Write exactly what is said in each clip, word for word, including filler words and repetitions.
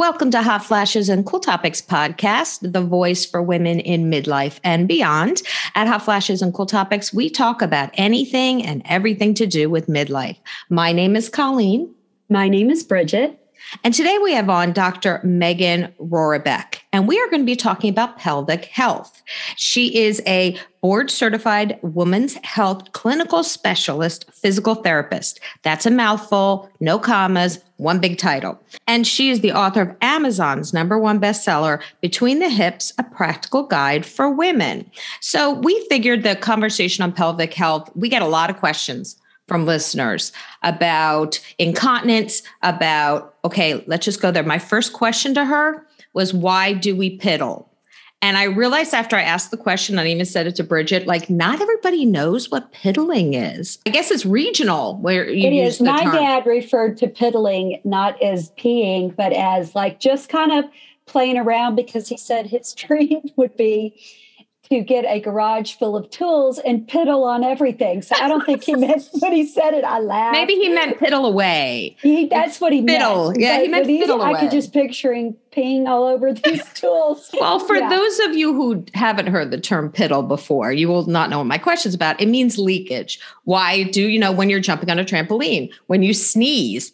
Welcome to Hot Flashes and Cool Topics podcast, the voice for women in midlife and beyond. At Hot Flashes and Cool Topics, we talk about anything and everything to do with midlife. My name is Colleen. My name is Bridget. And today we have on Doctor Megan Rohrbeck, and we are going to be talking about pelvic health. She is a board-certified women's health clinical specialist, physical therapist. That's a mouthful, no commas, one big title. And she is the author of Amazon's number one bestseller, Between the Hips, A Practical Guide for Women. So we figured the conversation on pelvic health, we get a lot of questions from listeners about incontinence, about, okay, let's just go there. My first question to her was, why do we piddle? And I realized after I asked the question, I even said it to Bridget, like, not everybody knows what piddling is. I guess it's regional where you it use is. The My term. Dad referred to piddling not as peeing, but as like just kind of playing around, because he said his dream would be to get a garage full of tools and piddle on everything. So I don't think he meant when he said it, I laughed. Maybe he meant piddle away. He, that's what he fiddle. meant. Yeah, but he meant these, fiddle away. I could just picture him peeing all over these tools. Well, for yeah. those of you who haven't heard the term piddle before, you will not know what my question's about. It means leakage. Why do you know when you're jumping on a trampoline, when you sneeze,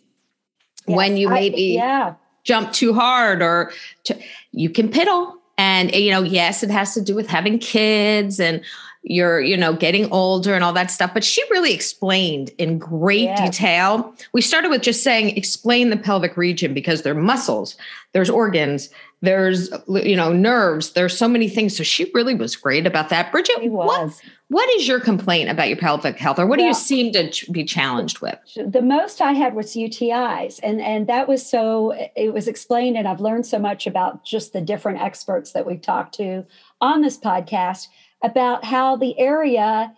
yes, when you maybe I, yeah. jump too hard or to, you can piddle. And, you know, yes, it has to do with having kids and you're, you know, getting older and all that stuff. But she really explained in great yes. detail. We started with just saying, explain the pelvic region, because there are muscles, there's organs, there's, you know, nerves. There's so many things. So she really was great about that. Bridget, what, what is your complaint about your pelvic health, or what well, do you seem to be challenged with? The most I had was U T Is. And, and that was so, it was explained, and I've learned so much about just the different experts that we've talked to on this podcast about how the area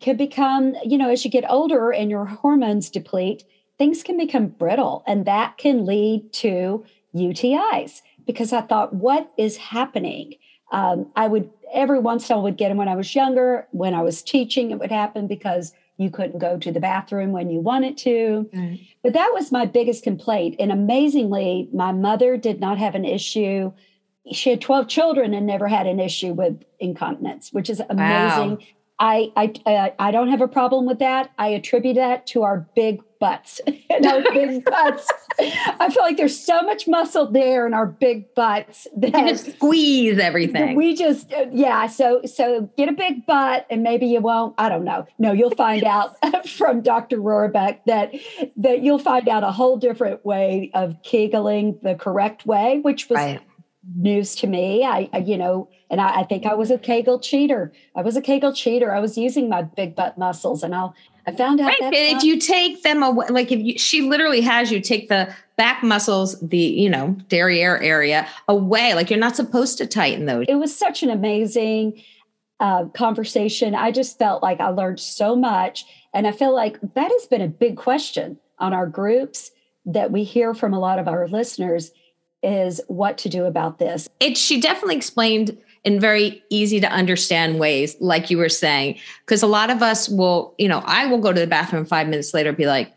can become, you know, as you get older and your hormones deplete, things can become brittle, and that can lead to U T Is. Because I thought, what is happening? Um, I would, every once in a while would get them when I was younger. When I was teaching, it would happen because you couldn't go to the bathroom when you wanted to. Right. But that was my biggest complaint. And amazingly, my mother did not have an issue. She had twelve children and never had an issue with incontinence, which is amazing. Wow. I I uh, I don't have a problem with that. I attribute that to our big butts. And our big butts. I feel like there's so much muscle there in our big butts that you just squeeze everything. We just uh, yeah. So so get a big butt, and maybe you won't. I don't know. No, you'll find out from Doctor Rohrbeck that that you'll find out a whole different way of Kegeling the correct way, which was. Right. News to me. I, I you know, and I, I think I was a Kegel cheater. I was a Kegel cheater. I was using my big butt muscles, and I'll, I found out. Right. That if not- you take them away, like if you, she literally has you take the back muscles, the, you know, derriere area away, like you're not supposed to tighten those. It was such an amazing uh, conversation. I just felt like I learned so much. And I feel like that has been a big question on our groups that we hear from a lot of our listeners, is what to do about this. It, she definitely explained in very easy to understand ways, like you were saying, because a lot of us will, you know, I will go to the bathroom five minutes later and be like,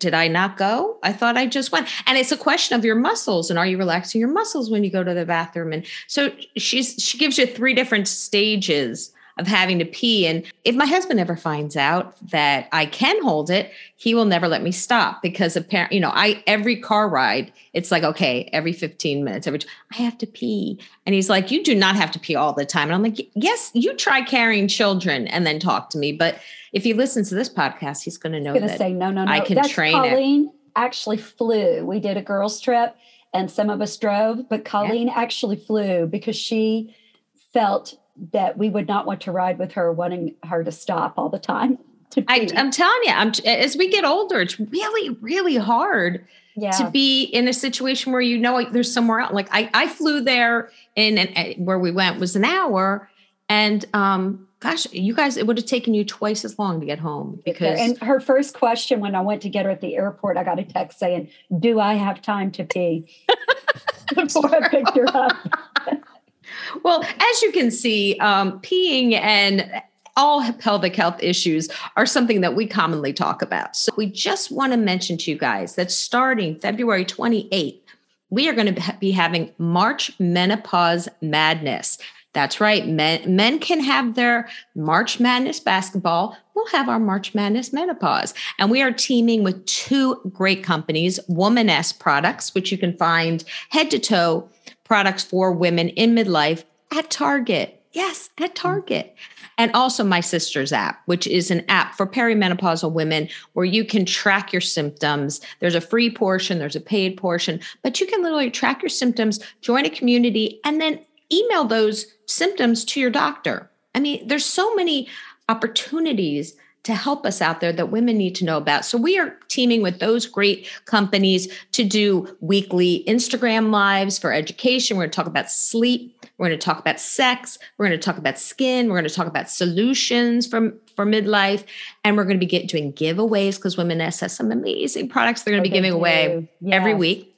did I not go? I thought I just went. And it's a question of your muscles, and are you relaxing your muscles when you go to the bathroom? And so she's, she gives you three different stages of having to pee. And if my husband ever finds out that I can hold it, he will never let me stop, because apparently, you know, I, every car ride, it's like, okay, every fifteen minutes, every, I have to pee. And he's like, you do not have to pee all the time. And I'm like, yes, you try carrying children and then talk to me. But if he listens to this podcast, he's going to know that say, no, no, no. I can That's train Colleen it. Colleen actually flew. We did a girls trip and some of us drove, but Colleen yeah. actually flew because she felt that we would not want to ride with her, wanting her to stop all the time. I, I'm telling you, I'm, as we get older, it's really, really hard yeah. to be in a situation where, you know, like there's somewhere else. Like I, I flew there in and where we went was an hour, and um, gosh, you guys, it would have taken you twice as long to get home. Because and her first question when I went to get her at the airport, I got a text saying, "Do I have time to pee?" Before I picked her up. Well, as you can see, um, peeing and all pelvic health issues are something that we commonly talk about. So we just want to mention to you guys that starting February twenty-eighth, we are going to be having March Menopause Madness. That's right. Men, men can have their March Madness basketball. We'll have our March Madness menopause. And we are teaming with two great companies, Womaness Products, which you can find head to toe products for women in midlife at Target. Yes, at Target. And also My Sister's app, which is an app for perimenopausal women where you can track your symptoms. There's a free portion, there's a paid portion, but you can literally track your symptoms, join a community, and then email those symptoms to your doctor. I mean, there's so many opportunities to help us out there that women need to know about. So we are teaming with those great companies to do weekly Instagram lives for education. We're going to talk about sleep. We're going to talk about sex. We're going to talk about skin. We're going to talk about solutions for, for midlife. And we're going to be get, doing giveaways because Womaness has some amazing products they're going to be giving away yes. every week.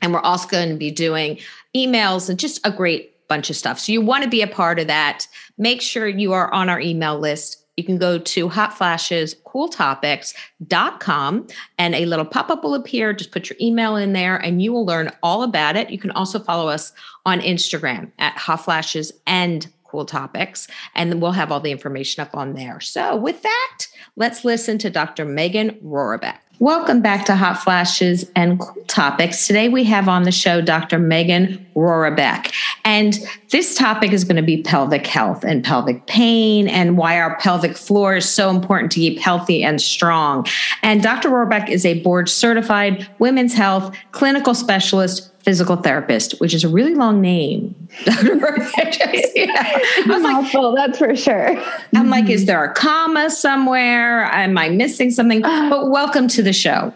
And we're also going to be doing emails and just a great bunch of stuff. So you want to be a part of that. Make sure you are on our email list. You can go to hot flashes cool topics dot com and a little pop-up will appear. Just put your email in there and you will learn all about it. You can also follow us on Instagram at hotflashes and cool topics, and then we'll have all the information up on there. So with that, let's listen to Doctor Megan Rohrbeck. Welcome back to Hot Flashes and Cool Topics. Today we have on the show Doctor Megan Rohrbeck. And this topic is going to be pelvic health and pelvic pain and why our pelvic floor is so important to keep healthy and strong. And Doctor Rohrbeck is a board-certified women's health clinical specialist physical therapist, which is a really long name. yeah. I'm helpful, like, that's for sure. I'm like, is there a comma somewhere? Am I missing something? But welcome to the show.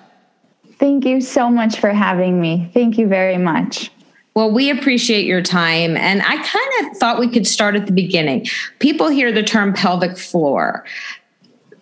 Thank you so much for having me. Thank you very much. Well, we appreciate your time. And I kind of thought we could start at the beginning. People hear the term pelvic floor.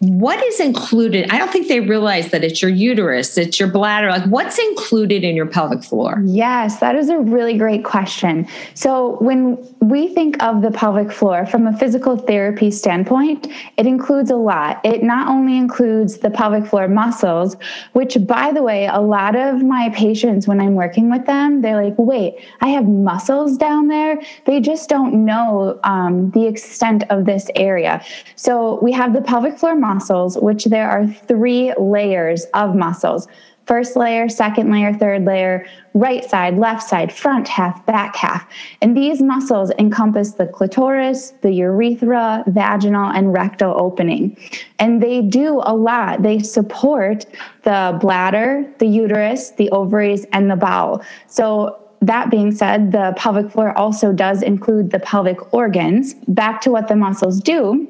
What is included? I don't think they realize that it's your uterus, it's your bladder. Like, what's included in your pelvic floor? Yes, that is a really great question. So when we think of the pelvic floor from a physical therapy standpoint, it includes a lot. It not only includes the pelvic floor muscles, which, by the way, a lot of my patients, when I'm working with them, they're like, wait, I have muscles down there. They just don't know um, the extent of this area. So we have the pelvic floor muscles. muscles, which there are three layers of muscles. First layer, second layer, third layer, right side, left side, front half, back half. And these muscles encompass the clitoris, the urethra, vaginal, and rectal opening. And they do a lot. They support the bladder, the uterus, the ovaries, and the bowel. So that being said, the pelvic floor also does include the pelvic organs. Back to what the muscles do.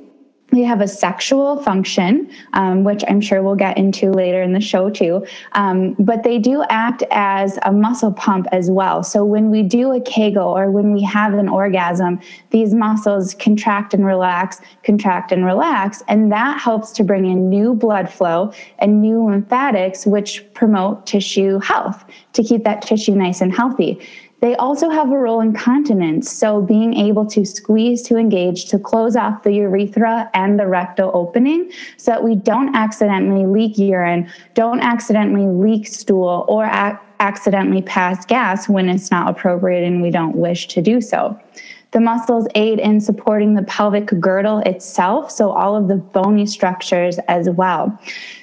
They have a sexual function, um, which I'm sure we'll get into later in the show too, um, but they do act as a muscle pump as well. So when we do a Kegel or when we have an orgasm, these muscles contract and relax, contract and relax, and that helps to bring in new blood flow and new lymphatics, which promote tissue health to keep that tissue nice and healthy. They also have a role in continence, so being able to squeeze, to engage, to close off the urethra and the rectal opening so that we don't accidentally leak urine, don't accidentally leak stool, or ac- accidentally pass gas when it's not appropriate and we don't wish to do so. The muscles aid in supporting the pelvic girdle itself, so all of the bony structures as well.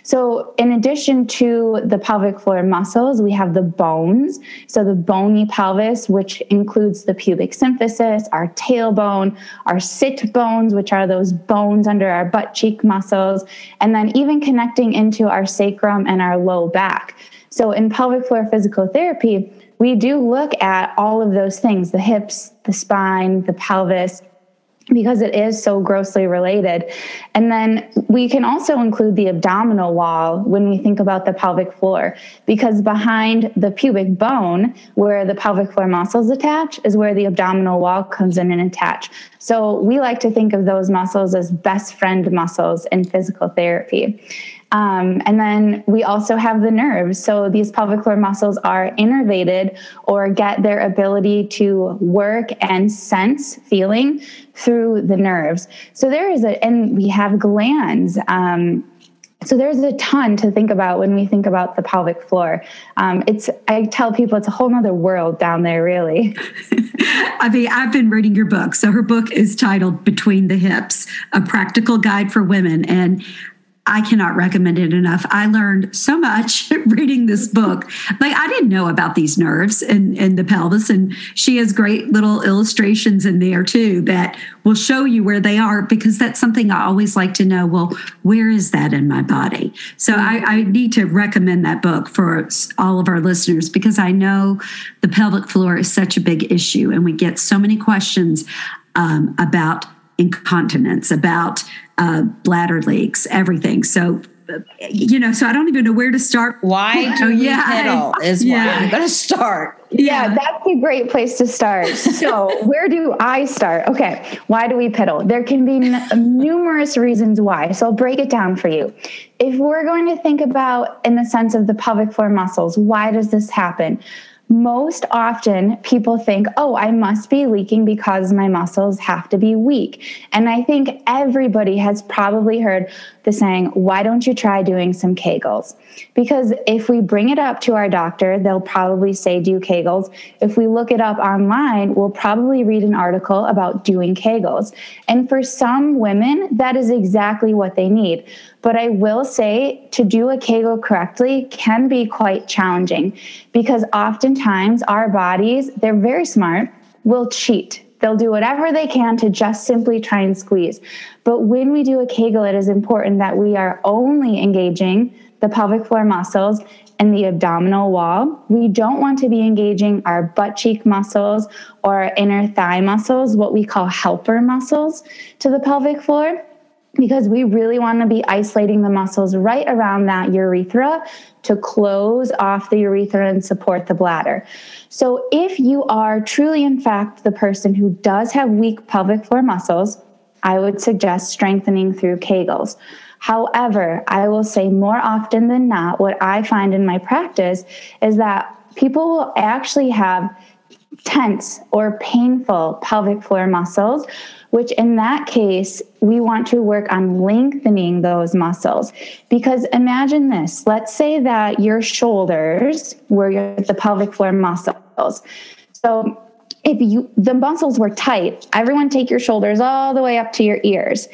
So in addition to the pelvic floor muscles, we have the bones. So the bony pelvis, which includes the pubic symphysis, our tailbone, our sit bones, which are those bones under our butt cheek muscles, and then even connecting into our sacrum and our low back. So in pelvic floor physical therapy, we do look at all of those things, the hips, the spine, the pelvis, because it is so grossly related. And then we can also include the abdominal wall when we think about the pelvic floor, because behind the pubic bone, where the pelvic floor muscles attach, is where the abdominal wall comes in and attach. So we like to think of those muscles as best friend muscles in physical therapy. Um, and then we also have the nerves. So these pelvic floor muscles are innervated or get their ability to work and sense feeling through the nerves. So there is a, and we have glands, um, So there's a ton to think about when we think about the pelvic floor. Um, it's I tell people it's a whole nother world down there, really. I mean, I've been reading your book. So her book is titled Between the Hips, A Practical Guide for Women. And I cannot recommend it enough. I learned so much reading this book. Like, I didn't know about these nerves and, and the pelvis. And she has great little illustrations in there too that will show you where they are, because that's something I always like to know. Well, where is that in my body? So I, I need to recommend that book for all of our listeners, because I know the pelvic floor is such a big issue. And we get so many questions um, about incontinence, about Uh, bladder leaks, everything. So, you know, so I don't even know where to start. Why do oh, we yeah. piddle is yeah. where I'm going to start. Yeah, yeah, that's a great place to start. So where do I start? Okay, why do we piddle? There can be n- numerous reasons why. So I'll break it down for you. If we're going to think about in the sense of the pelvic floor muscles, why does this happen? Most often people think, oh, I must be leaking because my muscles have to be weak. And I think everybody has probably heard the saying, why don't you try doing some Kegels? Because if we bring it up to our doctor, they'll probably say, do Kegels. If we look it up online, we'll probably read an article about doing Kegels. And for some women, that is exactly what they need. But I will say to do a Kegel correctly can be quite challenging, because oftentimes our bodies, they're very smart, will cheat. They'll do whatever they can to just simply try and squeeze. But when we do a Kegel, it is important that we are only engaging the pelvic floor muscles and the abdominal wall. We don't want to be engaging our butt cheek muscles or our inner thigh muscles, what we call helper muscles to the pelvic floor, because we really want to be isolating the muscles right around that urethra to close off the urethra and support the bladder. So if you are truly, in fact, the person who does have weak pelvic floor muscles, I would suggest strengthening through Kegels. However, I will say more often than not, what I find in my practice is that people will actually have tense or painful pelvic floor muscles, which in that case, we want to work on lengthening those muscles. Because imagine this, let's say that your shoulders were your, the pelvic floor muscles. So if you the muscles were tight, everyone take your shoulders all the way up to your ears.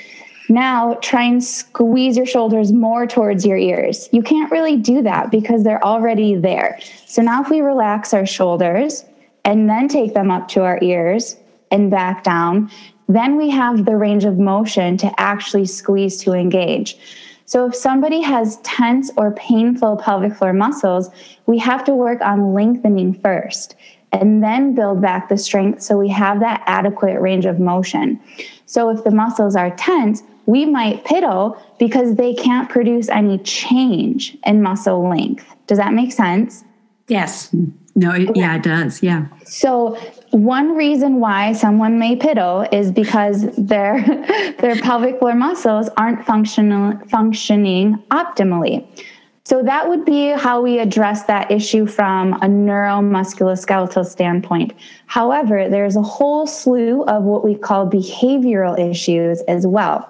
Now try and squeeze your shoulders more towards your ears. You can't really do that because they're already there. So now if we relax our shoulders and then take them up to our ears and back down, then we have the range of motion to actually squeeze to engage. So if somebody has tense or painful pelvic floor muscles, we have to work on lengthening first and then build back the strength so we have that adequate range of motion. So if the muscles are tense, we might piddle because they can't produce any change in muscle length. Does that make sense? Yes. No, it, yeah, it does. Yeah. So one reason why someone may piddle is because their their pelvic floor muscles aren't functional functioning optimally. So that would be how we address that issue from a neuromusculoskeletal standpoint. However, there's a whole slew of what we call behavioral issues as well.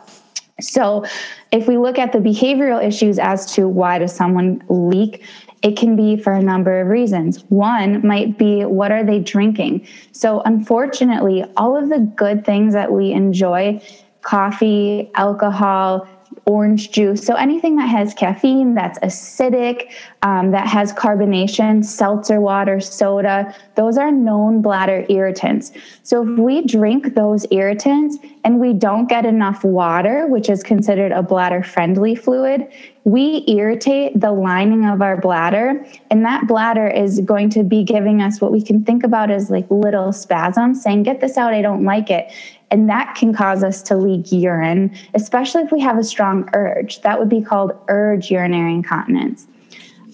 So if we look at the behavioral issues as to why does someone leak, it can be for a number of reasons. One might be, what are they drinking? So unfortunately, all of the good things that we enjoy, coffee, alcohol, orange juice, so anything that has caffeine, that's acidic, um, that has carbonation, seltzer water, soda, those are known bladder irritants. So if we drink those irritants and we don't get enough water, which is considered a bladder-friendly fluid, we irritate the lining of our bladder, and that bladder is going to be giving us what we can think about as like little spasms, saying, get this out, I don't like it. And that can cause us to leak urine, especially if we have a strong urge. That would be called urge urinary incontinence.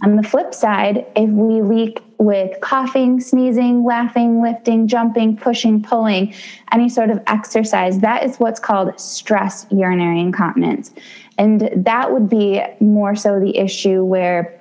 On the flip side, if we leak with coughing, sneezing, laughing, lifting, jumping, pushing, pulling, any sort of exercise, that is what's called stress urinary incontinence. And that would be more so the issue where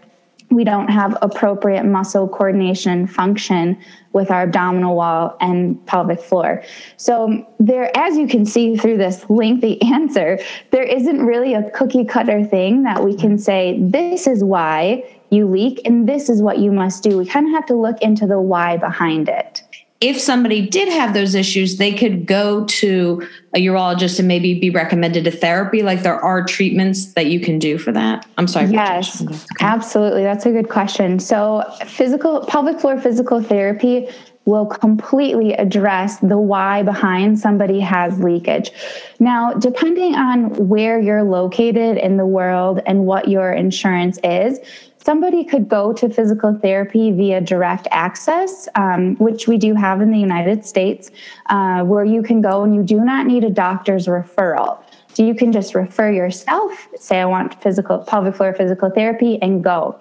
we don't have appropriate muscle coordination and function with our abdominal wall and pelvic floor. So there, as you can see through this lengthy answer, there isn't really a cookie cutter thing that we can say, this is why you leak and this is what you must do. We kind of have to look into the why behind it. If somebody did have those issues, they could go to a urologist and maybe be recommended a therapy. Like there are treatments that you can do for that. I'm sorry. Yes, okay. Absolutely. That's a good question. So physical pelvic floor physical therapy will completely address the why behind somebody has leakage. Now, depending on where you're located in the world and what your insurance is, somebody could go to physical therapy via direct access, um, which we do have in the United States, uh, where you can go and you do not need a doctor's referral. So you can just refer yourself, say, I want physical pelvic floor physical therapy, and go.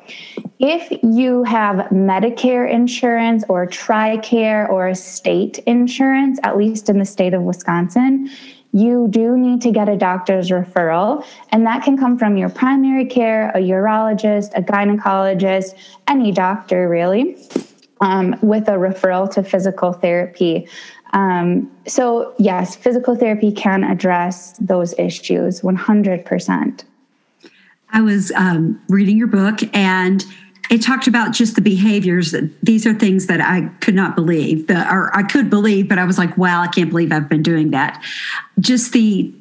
If you have Medicare insurance or TRICARE or state insurance, at least in the state of Wisconsin, you do need to get a doctor's referral, and that can come from your primary care, a urologist, a gynecologist, any doctor really, um, with a referral to physical therapy. Um, so yes, physical therapy can address those issues one hundred percent. I was um, reading your book, and it talked about just the behaviors. These are things that I could not believe, or I could believe, but I was like, wow, I can't believe I've been doing that. Just the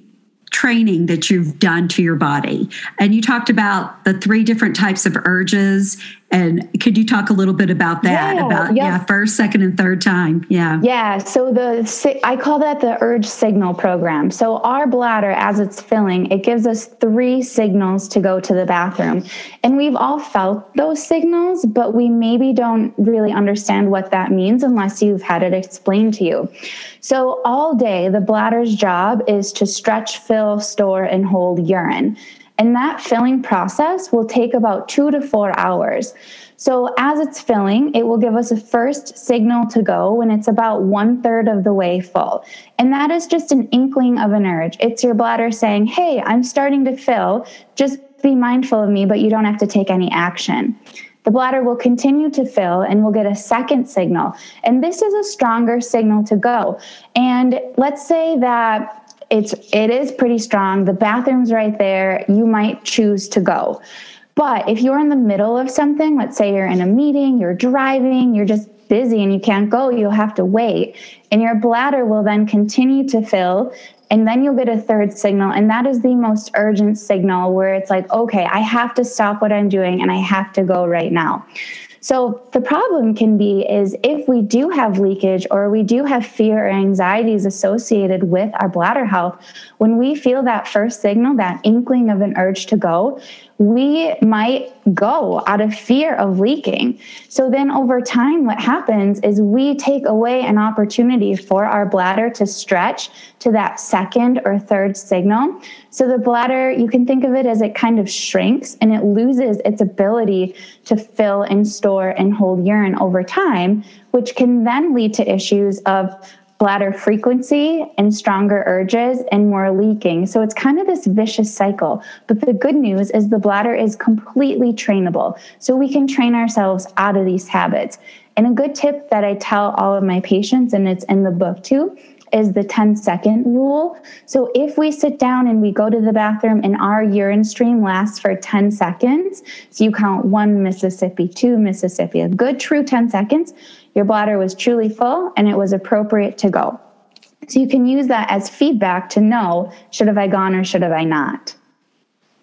training that you've done to your body. And you talked about the three different types of urges. And could you talk a little bit about that? Yeah, about yeah. yeah, first, second, and third time. Yeah. Yeah. So the I call that the urge signal program. So our bladder, as it's filling, it gives us three signals to go to the bathroom. And we've all felt those signals, but we maybe don't really understand what that means unless you've had it explained to you. So all day, the bladder's job is to stretch, fill, store, and hold urine. And that filling process will take about two to four hours. So as it's filling, it will give us a first signal to go when it's about one third of the way full. And that is just an inkling of an urge. It's your bladder saying, hey, I'm starting to fill. Just be mindful of me, but you don't have to take any action. The bladder will continue to fill and we'll get a second signal. And this is a stronger signal to go. And let's say that It's, it is pretty strong. The bathroom's right there. You might choose to go. But if you're in the middle of something, let's say you're in a meeting, you're driving, you're just busy and you can't go, you'll have to wait. And your bladder will then continue to fill. And then you'll get a third signal. And that is the most urgent signal where it's like, okay, I have to stop what I'm doing and I have to go right now. So the problem can be is if we do have leakage or we do have fear or anxieties associated with our bladder health, when we feel that first signal, that inkling of an urge to go, we might go out of fear of leaking. So then over time, what happens is we take away an opportunity for our bladder to stretch to that second or third signal. So the bladder, you can think of it as it kind of shrinks and it loses its ability to fill and store and hold urine over time, which can then lead to issues of bladder frequency and stronger urges and more leaking. So it's kind of this vicious cycle. But the good news is the bladder is completely trainable. So we can train ourselves out of these habits. And a good tip that I tell all of my patients, and it's in the book too, is the ten second rule. So if we sit down and we go to the bathroom and our urine stream lasts for ten seconds, so you count one Mississippi, two Mississippi, a good true ten seconds, your bladder was truly full and it was appropriate to go. So you can use that as feedback to know, should have I gone or should have I not?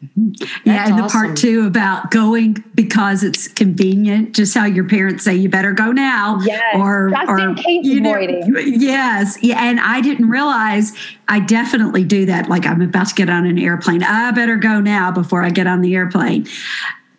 Mm-hmm. Yeah, and the awesome. Part two about going because it's convenient, just how your parents say you better go now, yes, or just or in case you know, yes, yeah. And I didn't realize I definitely do that. Like I'm about to get on an airplane, I better go now before I get on the airplane,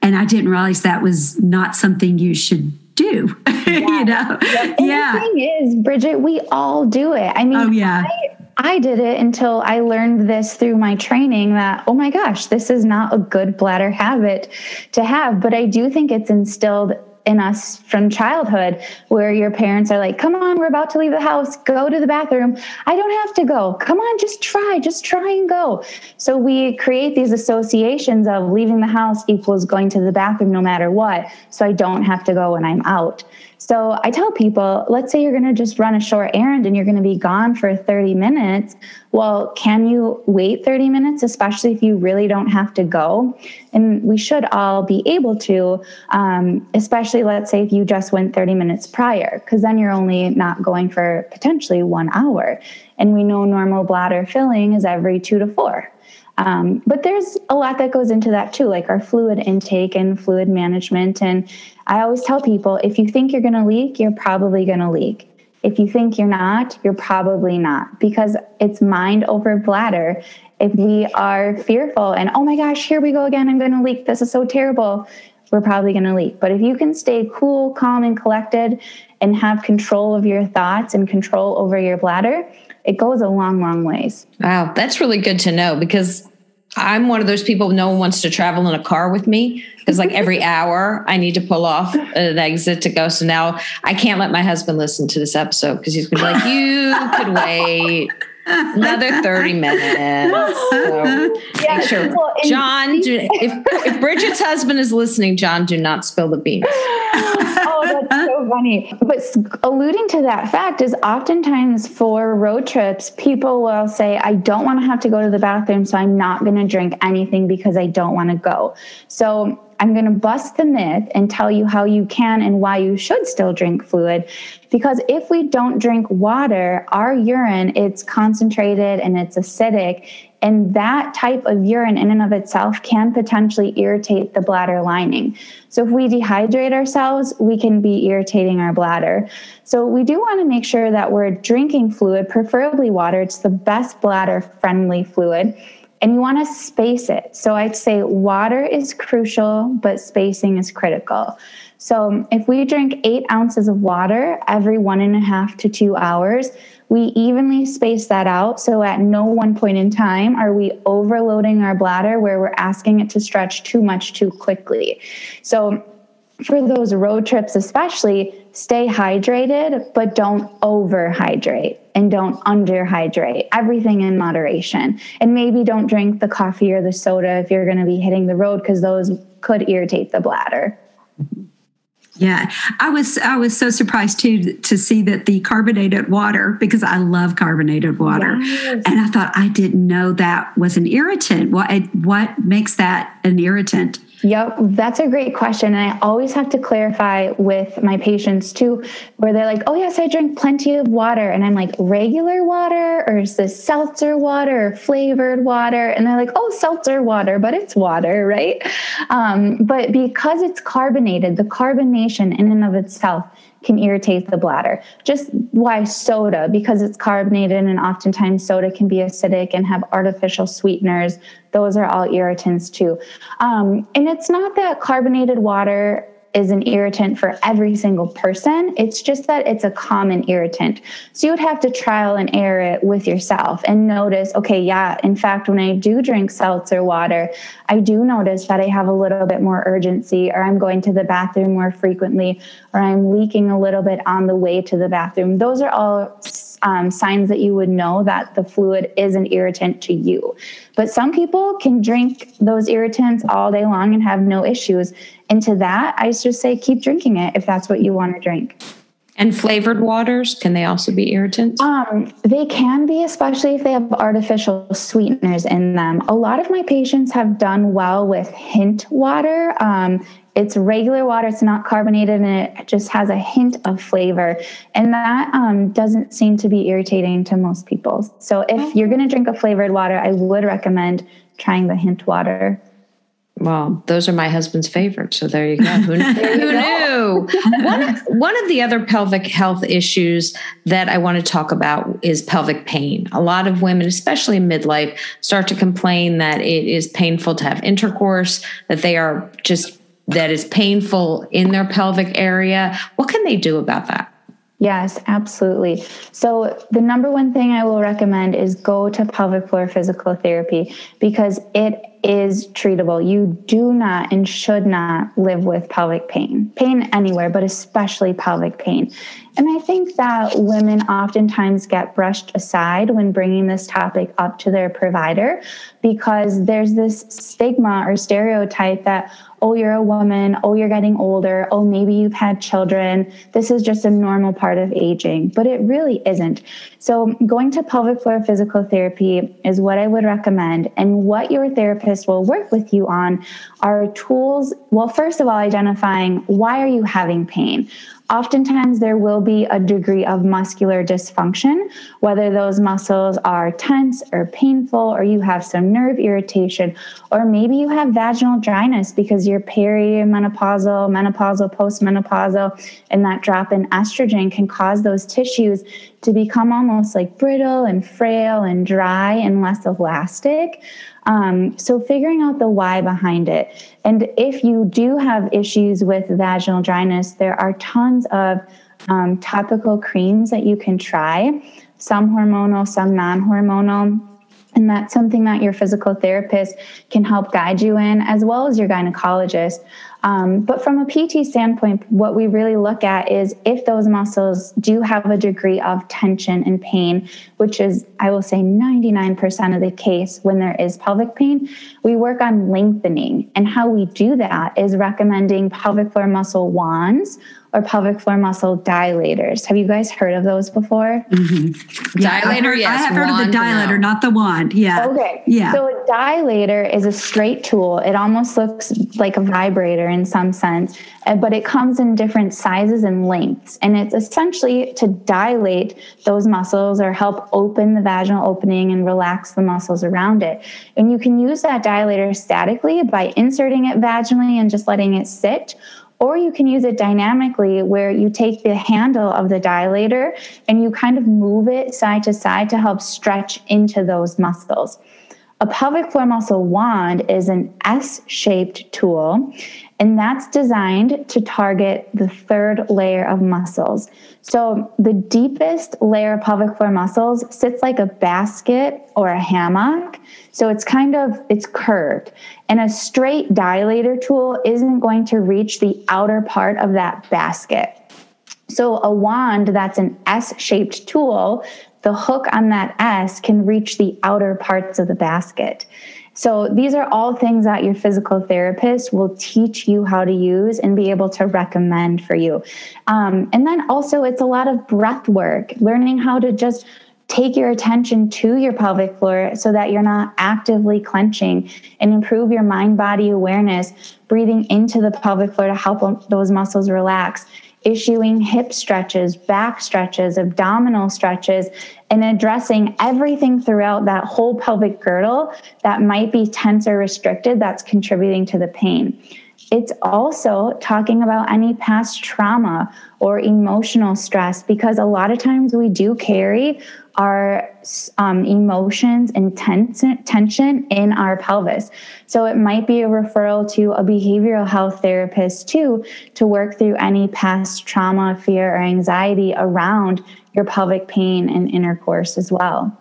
and I didn't realize that was not something you should do. Yeah. you know, yeah. And yeah. The thing is, Bridget, we all do it. I mean, oh yeah. I, I did it until I learned this through my training that, oh my gosh, this is not a good bladder habit to have. But I do think it's instilled in us from childhood, where your parents are like, come on, we're about to leave the house, go to the bathroom. I don't have to go. Come on, just try, just try and go. So we create these associations of leaving the house equals going to the bathroom no matter what. So I don't have to go when I'm out. So I tell people, let's say you're going to just run a short errand and you're going to be gone for thirty minutes. Well, can you wait thirty minutes, especially if you really don't have to go? And we should all be able to, um, especially let's say if you just went thirty minutes prior, because then you're only not going for potentially one hour. And we know normal bladder filling is every two to four. Um, but there's a lot that goes into that too, like our fluid intake and fluid management. And I always tell people, if you think you're going to leak, you're probably going to leak. If you think you're not, you're probably not, because it's mind over bladder. If we are fearful and, oh my gosh, here we go again, I'm going to leak, this is so terrible, we're probably going to leak. But if you can stay cool, calm, and collected and have control of your thoughts and control over your bladder, it goes a long, long ways. Wow. That's really good to know, because I'm one of those people, no one wants to travel in a car with me, because like every hour I need to pull off an exit to go. So now I can't let my husband listen to this episode, because he's going to be like, you could wait another thirty minutes. So yeah, make sure. Well, John, do, if, if Bridget's husband is listening, John, do not spill the beans. Oh, that's so funny. But alluding to that fact is oftentimes for road trips, people will say, I don't want to have to go to the bathroom, so I'm not going to drink anything because I don't want to go. So I'm going to bust the myth and tell you how you can and why you should still drink fluid. Because if we don't drink water, our urine, it's concentrated and it's acidic. And that type of urine in and of itself can potentially irritate the bladder lining. So if we dehydrate ourselves, we can be irritating our bladder. So we do want to make sure that we're drinking fluid, preferably water. It's the best bladder-friendly fluid. And you want to space it. So I'd say water is crucial, but spacing is critical. So if we drink eight ounces of water every one and a half to two hours, we evenly space that out. So at no one point in time are we overloading our bladder where we're asking it to stretch too much too quickly. So for those road trips especially, stay hydrated, but don't overhydrate and don't underhydrate. Everything in moderation. And maybe don't drink the coffee or the soda if you're going to be hitting the road, because those could irritate the bladder. Yeah, I was I was so surprised too to see that the carbonated water, because I love carbonated water. Yes. And I thought, I didn't know that was an irritant. What what makes that an irritant? Yep, that's a great question. And I always have to clarify with my patients too, where they're like, oh yes, I drink plenty of water. And I'm like, regular water, or is this seltzer water or flavored water? And they're like, oh, seltzer water, but it's water, right? Um, but because it's carbonated, the carbonation in and of itself can irritate the bladder. Just why soda? Because it's carbonated, and oftentimes soda can be acidic and have artificial sweeteners. Those are all irritants too. Um, and it's not that carbonated water is an irritant for every single person. It's just that it's a common irritant. So you would have to trial and error it with yourself and notice, okay, yeah, in fact, when I do drink seltzer water, I do notice that I have a little bit more urgency, or I'm going to the bathroom more frequently, or I'm leaking a little bit on the way to the bathroom. Those are all um, signs that you would know that the fluid is an irritant to you. But some people can drink those irritants all day long and have no issues. And to that, I just say keep drinking it if that's what you want to drink. And flavored waters, can they also be irritants? Um, they can be, especially if they have artificial sweeteners in them. A lot of my patients have done well with hint water. Um, it's regular water, it's not carbonated, and it just has a hint of flavor. And that um, doesn't seem to be irritating to most people. So if you're going to drink a flavored water, I would recommend trying the hint water. Well, those are my husband's favorites. So there you go. Who, who you go. knew? One of, one of the other pelvic health issues that I want to talk about is pelvic pain. A lot of women, especially in midlife, start to complain that it is painful to have intercourse, that they are just, that is painful in their pelvic area. What can they do about that? Yes, absolutely. So the number one thing I will recommend is go to pelvic floor physical therapy, because it is treatable. You do not and should not live with pelvic pain, pain anywhere, but especially pelvic pain. And I think that women oftentimes get brushed aside when bringing this topic up to their provider, because there's this stigma or stereotype that, oh, you're a woman, oh, you're getting older, oh, maybe you've had children. This is just a normal part of aging, but it really isn't. So going to pelvic floor physical therapy is what I would recommend. And what your therapist will work with you on are tools. Well, first of all, identifying why are you having pain? Oftentimes there will be a degree of muscular dysfunction, whether those muscles are tense or painful, or you have some nerve irritation, or maybe you have vaginal dryness because you're perimenopausal, menopausal, postmenopausal, and that drop in estrogen can cause those tissues to become almost like brittle and frail and dry and less elastic. Um, so figuring out the why behind it. And if you do have issues with vaginal dryness, there are tons of um, topical creams that you can try, some hormonal, some non-hormonal. And that's something that your physical therapist can help guide you in, as well as your gynecologist. Um, but from a P T standpoint, what we really look at is if those muscles do have a degree of tension and pain, which is, I will say, ninety-nine percent of the case when there is pelvic pain, we work on lengthening. And how we do that is recommending pelvic floor muscle wands or pelvic floor muscle dilators. Have you guys heard of those before? Mm-hmm. Yeah, dilator, I've, yes. I have heard of the dilator, no. Not the wand. Yeah. Okay. Yeah. So a dilator is a straight tool. It almost looks like a vibrator in some sense, but it comes in different sizes and lengths. And it's essentially to dilate those muscles or help open the vaginal opening and relax the muscles around it. And you can use that dilator statically by inserting it vaginally and just letting it sit. Or you can use it dynamically, where you take the handle of the dilator and you kind of move it side to side to help stretch into those muscles. A pelvic floor muscle wand is an S-shaped tool, and that's designed to target the third layer of muscles. So the deepest layer of pelvic floor muscles sits like a basket or a hammock. So it's kind of, it's curved. And a straight dilator tool isn't going to reach the outer part of that basket. So a wand that's an S-shaped tool, the hook on that S can reach the outer parts of the basket. So these are all things that your physical therapist will teach you how to use and be able to recommend for you. Um, and then also it's a lot of breath work, learning how to just take your attention to your pelvic floor so that you're not actively clenching, and improve your mind-body awareness, breathing into the pelvic floor to help those muscles relax, issuing hip stretches, back stretches, abdominal stretches, and addressing everything throughout that whole pelvic girdle that might be tense or restricted that's contributing to the pain. It's also talking about any past trauma or emotional stress, because a lot of times we do carry our um, emotions and tens- tension in our pelvis. So it might be a referral to a behavioral health therapist too, to work through any past trauma, fear, or anxiety around your pelvic pain and intercourse as well.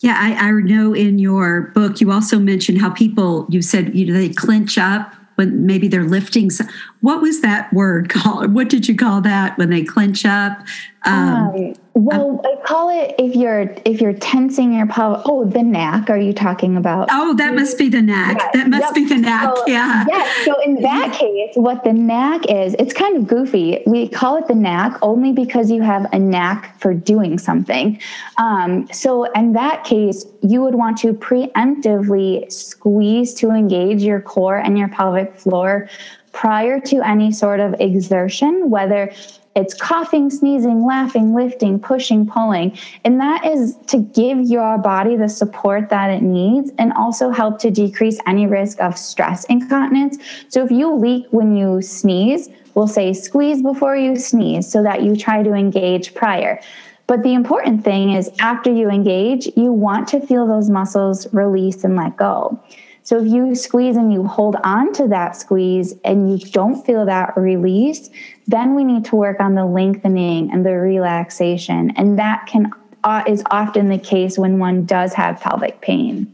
Yeah, I, I know in your book, you also mentioned how people, you said, you know, they clench up when maybe they're lifting. Some, what was that word called? What did you call that when they clench up? Um, um, well, uh, I call it if you're if you're tensing your pelvis. Oh, the knack. Are you talking about? Oh, that must be the knack. Yes. That must yep. be the knack. So, yeah. Yes. So in that case, what the knack is, it's kind of goofy. We call it the knack only because you have a knack for doing something. Um, so in that case, you would want to preemptively squeeze to engage your core and your pelvic floor prior to any sort of exertion, whether it's coughing, sneezing, laughing, lifting, pushing, pulling. And that is to give your body the support that it needs and also help to decrease any risk of stress incontinence. So if you leak when you sneeze, we'll say squeeze before you sneeze so that you try to engage prior. But the important thing is after you engage, you want to feel those muscles release and let go. So if you squeeze and you hold on to that squeeze and you don't feel that release, then we need to work on the lengthening and the relaxation. And that can uh, is often the case when one does have pelvic pain.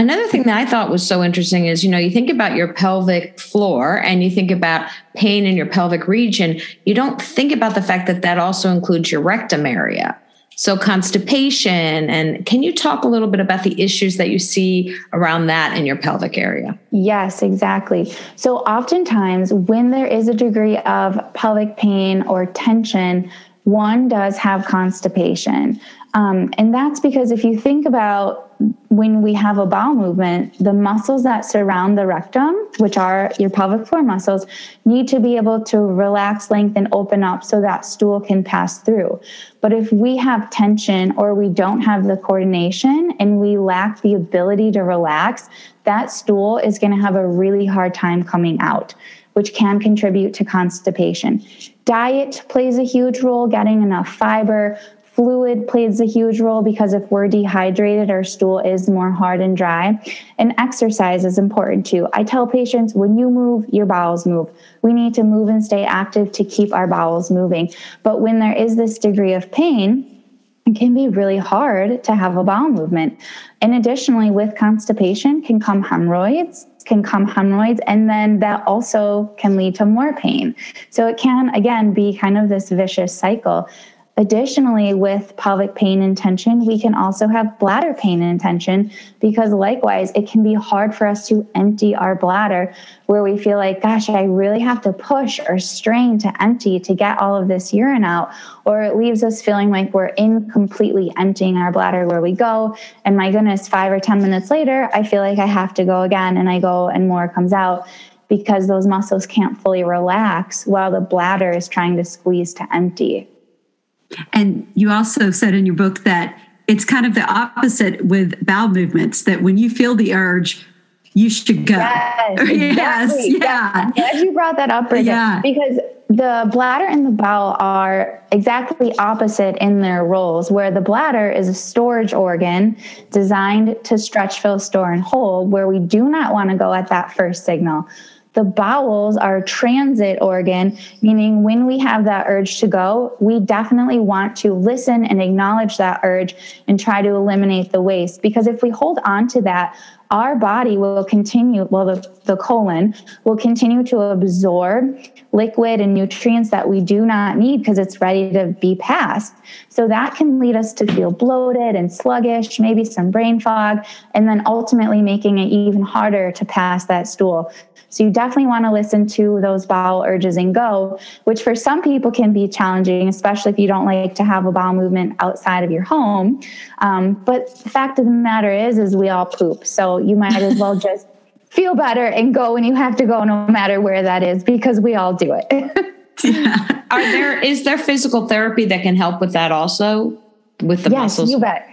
Another thing that I thought was so interesting is, you know, you think about your pelvic floor and you think about pain in your pelvic region. You don't think about the fact that that also includes your rectum area. So constipation, and can you talk a little bit about the issues that you see around that in your pelvic area? Yes, exactly. So oftentimes when there is a degree of pelvic pain or tension, one does have constipation. Um, and that's because if you think about when we have a bowel movement, the muscles that surround the rectum, which are your pelvic floor muscles, need to be able to relax, lengthen, open up so that stool can pass through. But if we have tension or we don't have the coordination and we lack the ability to relax, that stool is going to have a really hard time coming out, which can contribute to constipation. Diet plays a huge role, getting enough fiber. Fluid plays a huge role because if we're dehydrated, our stool is more hard and dry. And exercise is important too. I tell patients, when you move, your bowels move. We need to move and stay active to keep our bowels moving. But when there is this degree of pain, it can be really hard to have a bowel movement. And additionally, with constipation can come hemorrhoids, can come hemorrhoids, and then that also can lead to more pain. So it can, again, be kind of this vicious cycle. Additionally, with pelvic pain and tension, we can also have bladder pain and tension because likewise, it can be hard for us to empty our bladder where we feel like, gosh, I really have to push or strain to empty to get all of this urine out, or it leaves us feeling like we're incompletely emptying our bladder where we go. And my goodness, five or ten minutes later, I feel like I have to go again, and I go and more comes out because those muscles can't fully relax while the bladder is trying to squeeze to empty. And you also said in your book that it's kind of the opposite with bowel movements, that when you feel the urge, you should go. Yes, exactly. Yes, yeah. I'm glad you brought that up, Bridget, yeah. Because the bladder and the bowel are exactly opposite in their roles, where the bladder is a storage organ designed to stretch, fill, store, and hold, where we do not want to go at that first signal. The bowels are a transit organ, meaning when we have that urge to go, we definitely want to listen and acknowledge that urge and try to eliminate the waste. Because if we hold on to that, our body will continue, well, the, the colon will continue to absorb liquid and nutrients that we do not need because it's ready to be passed. So that can lead us to feel bloated and sluggish, maybe some brain fog, and then ultimately making it even harder to pass that stool. So you definitely want to listen to those bowel urges and go, which for some people can be challenging, especially if you don't like to have a bowel movement outside of your home. Um, but the fact of the matter is, is we all poop. So you might as well just feel better and go when you have to go, no matter where that is, because we all do it. Yeah. Are there, is there physical therapy that can help with that also, with the yes, muscles? Yes, you bet.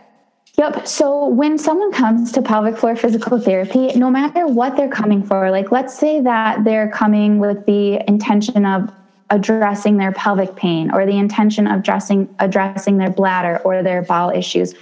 Yep. So when someone comes to pelvic floor physical therapy, no matter what they're coming for, like let's say that they're coming with the intention of addressing their pelvic pain or the intention of addressing, addressing their bladder or their bowel issues,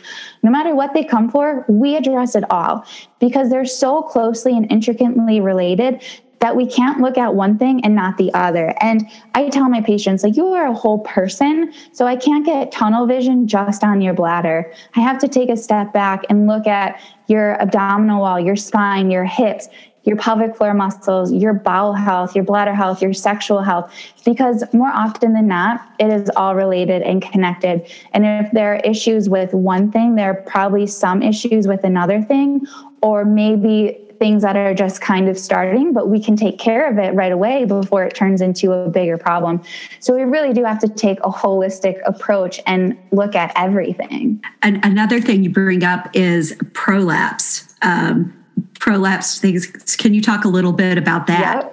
no matter what they come for, we address it all because they're so closely and intricately related that we can't look at one thing and not the other. And I tell my patients, like, you are a whole person, so I can't get tunnel vision just on your bladder. I have to take a step back and look at your abdominal wall, your spine, your hips, your pelvic floor muscles, your bowel health, your bladder health, your sexual health, because more often than not, it is all related and connected. And if there are issues with one thing, there are probably some issues with another thing, or maybe things that are just kind of starting, but we can take care of it right away before it turns into a bigger problem. So we really do have to take a holistic approach and look at everything. And another thing you bring up is prolapse. Um, prolapse things. Can you talk a little bit about that? Yep.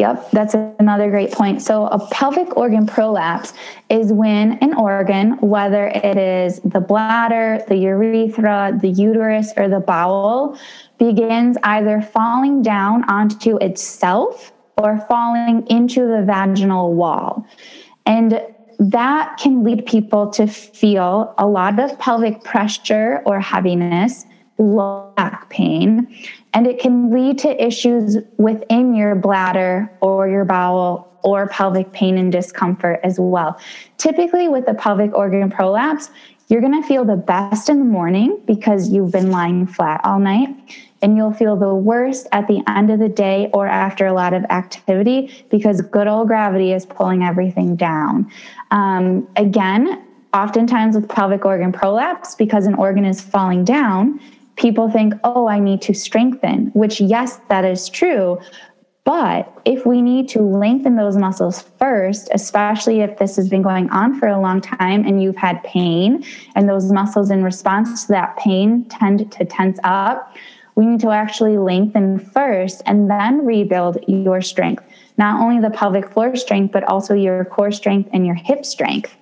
Yep, that's another great point. So a pelvic organ prolapse is when an organ, whether it is the bladder, the urethra, the uterus, or the bowel, begins either falling down onto itself or falling into the vaginal wall. And that can lead people to feel a lot of pelvic pressure or heaviness, low back pain, and it can lead to issues within your bladder or your bowel or pelvic pain and discomfort as well. Typically with a pelvic organ prolapse, you're going to feel the best in the morning because you've been lying flat all night. and you'll feel the worst at the end of the day or after a lot of activity because good old gravity is pulling everything down. Um, again, oftentimes with pelvic organ prolapse, because an organ is falling down, people think, oh, I need to strengthen, which, yes, that is true. But if we need to lengthen those muscles first, especially if this has been going on for a long time and you've had pain and those muscles in response to that pain tend to tense up, we need to actually lengthen first and then rebuild your strength, not only the pelvic floor strength, but also your core strength and your hip strength.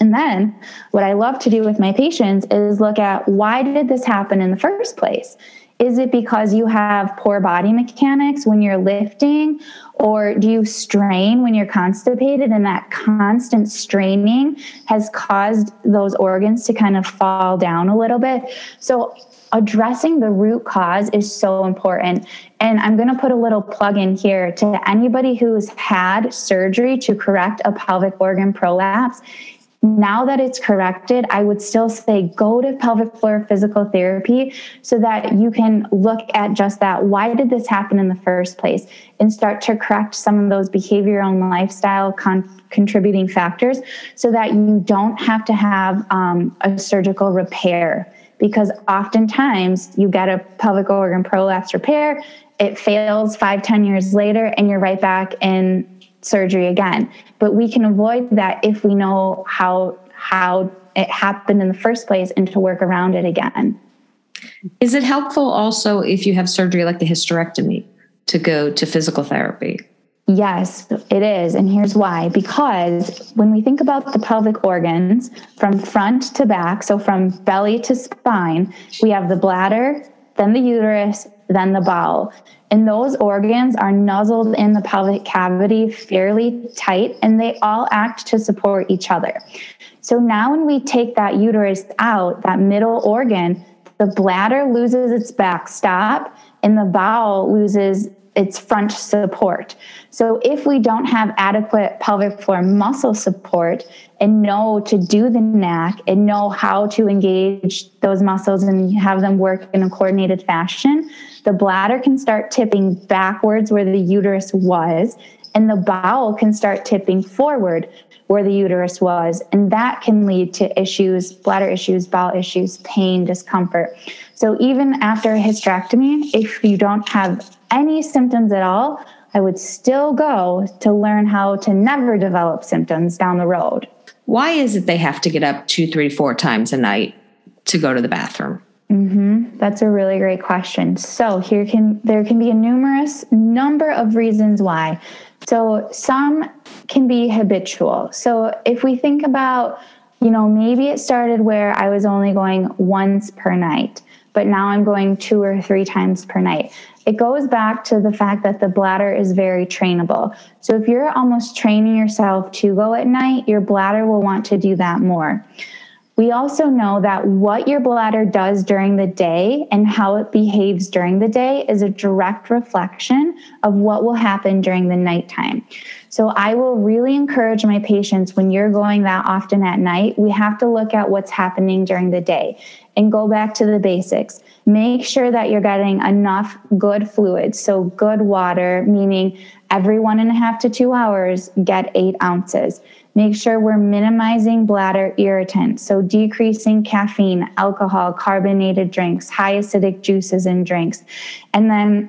And then what I love to do with my patients is look at, why did this happen in the first place? Is it because you have poor body mechanics when you're lifting, or do you strain when you're constipated, and that constant straining has caused those organs to kind of fall down a little bit? So addressing the root cause is so important. And I'm going to put a little plug in here to anybody who's had surgery to correct a pelvic organ prolapse. Now that it's corrected, I would still say go to pelvic floor physical therapy so that you can look at just that. Why did this happen in the first place? And start to correct some of those behavioral and lifestyle con- contributing factors so that you don't have to have um, a surgical repair. Because oftentimes you get a pelvic organ prolapse repair, it fails five, ten years later, and you're right back in surgery again. But we can avoid that if we know how how it happened in the first place and to work around it again. Is it helpful also if you have surgery like the hysterectomy to go to physical therapy? Yes, it is. And here's why. Because when we think about the pelvic organs from front to back, so from belly to spine, we have the bladder, then the uterus, then the bowel. And those organs are nuzzled in the pelvic cavity fairly tight, and they all act to support each other. So now when we take that uterus out, that middle organ, the bladder loses its backstop and the bowel loses its front support. So if we don't have adequate pelvic floor muscle support and know to do the knack and know how to engage those muscles and have them work in a coordinated fashion, the bladder can start tipping backwards where the uterus was, and the bowel can start tipping forward where the uterus was. And that can lead to issues, bladder issues, bowel issues, pain, discomfort. So even after a hysterectomy, if you don't have any symptoms at all, I would still go to learn how to never develop symptoms down the road. Why is it they have to get up two, three, four times a night to go to the bathroom? Mm-hmm. That's a really great question. So here can there can be a numerous number of reasons why. So some can be habitual. So if we think about, you know, maybe it started where I was only going once per night, but now I'm going two or three times per night. It goes back to the fact that the bladder is very trainable. So if you're almost training yourself to go at night, your bladder will want to do that more. We also know that what your bladder does during the day and how it behaves during the day is a direct reflection of what will happen during the nighttime. So I will really encourage my patients, when you're going that often at night, we have to look at what's happening during the day and go back to the basics. Make sure that you're getting enough good fluids. So good water, meaning every one and a half to two hours, get eight ounces. Make sure we're minimizing bladder irritants, so decreasing caffeine, alcohol, carbonated drinks, high acidic juices and drinks. And then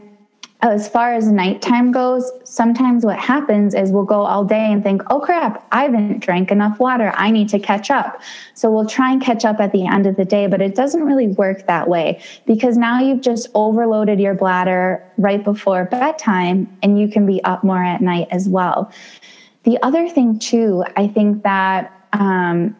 as far as nighttime goes, sometimes what happens is we'll go all day and think, oh crap, I haven't drank enough water. I need to catch up. So we'll try and catch up at the end of the day, but it doesn't really work that way, because now you've just overloaded your bladder right before bedtime, and you can be up more at night as well. The other thing too, I think that um,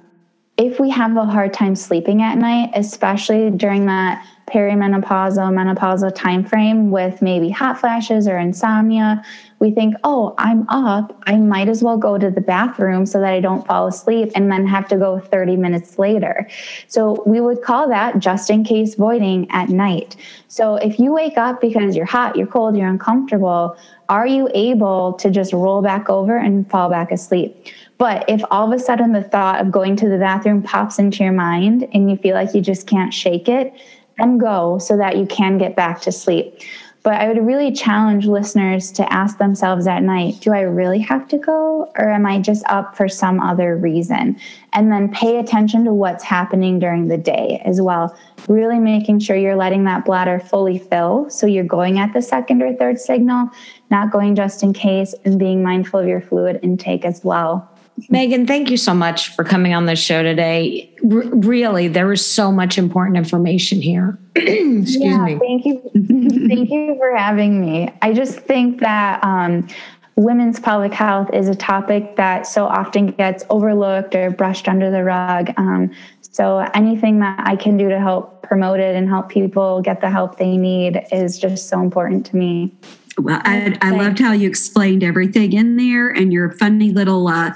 if we have a hard time sleeping at night, especially during that perimenopausal, menopausal time frame with maybe hot flashes or insomnia, we think, oh, I'm up, I might as well go to the bathroom so that I don't fall asleep and then have to go thirty minutes later. So we would call that just in case voiding at night. So if you wake up because you're hot, you're cold, you're uncomfortable, are you able to just roll back over and fall back asleep? But if all of a sudden the thought of going to the bathroom pops into your mind and you feel like you just can't shake it, and go so that you can get back to sleep. But I would really challenge listeners to ask themselves at night, do I really have to go, or am I just up for some other reason? And then pay attention to what's happening during the day as well. Really making sure you're letting that bladder fully fill. So you're going at the second or third signal, not going just in case, and being mindful of your fluid intake as well. Megan, thank you so much for coming on the show today. R- really, there is so much important information here. Excuse yeah, me. Thank you. Thank you for having me. I just think that um, women's pelvic health is a topic that so often gets overlooked or brushed under the rug. Um, so anything that I can do to help promote it and help people get the help they need is just so important to me. Well, I, I loved how you explained everything in there and your funny little uh,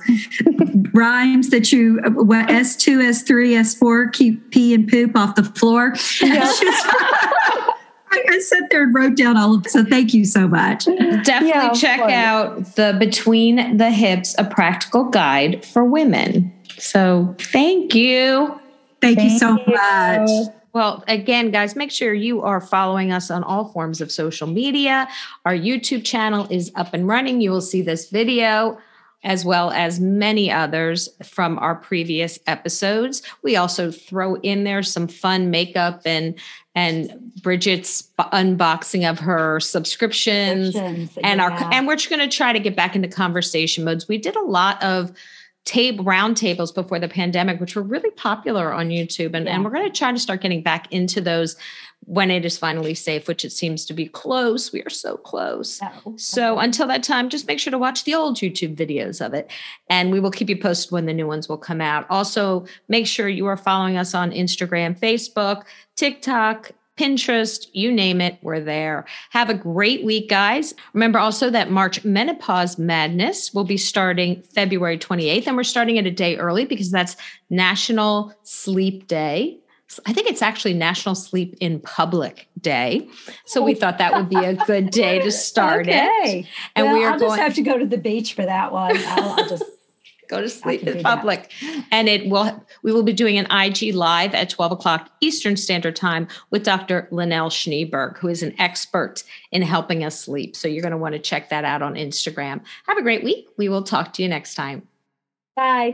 rhymes that you, what, S two, S three, S four, keep pee and poop off the floor. Yeah. I sat there and wrote down all of it. So thank you so much. Definitely yeah, check course. out the Between the Hips, a practical guide for women. So thank you. Thank, thank you so you. much. Well, again, guys, make sure you are following us on all forms of social media. Our YouTube channel is up and running. You will see this video as well as many others from our previous episodes. We also throw in there some fun makeup and and Bridget's unboxing of her subscriptions. subscriptions and yeah. our and we're just going to try to get back into conversation modes. We did a lot of table round tables before the pandemic, which were really popular on YouTube. And, yeah. and we're going to try to start getting back into those when it is finally safe, which it seems to be close. We are so close. Oh, so okay. Until that time, just make sure to watch the old YouTube videos of it. And we will keep you posted when the new ones will come out. Also, make sure you are following us on Instagram, Facebook, TikTok, Pinterest, you name it, we're there. Have a great week, guys. Remember also that March Menopause Madness will be starting February twenty-eighth, and we're starting it a day early because that's National Sleep Day. I think it's actually National Sleep in Public Day. So we thought that would be a good day to start okay. it. And well, we are I'll going- just have to go to the beach for that one. I'll, I'll just go to sleep in public. That. And it will, we will be doing an I G live at twelve o'clock Eastern Standard Time with Doctor Linnell Schneeberg, who is an expert in helping us sleep. So you're going to want to check that out on Instagram. Have a great week. We will talk to you next time. Bye.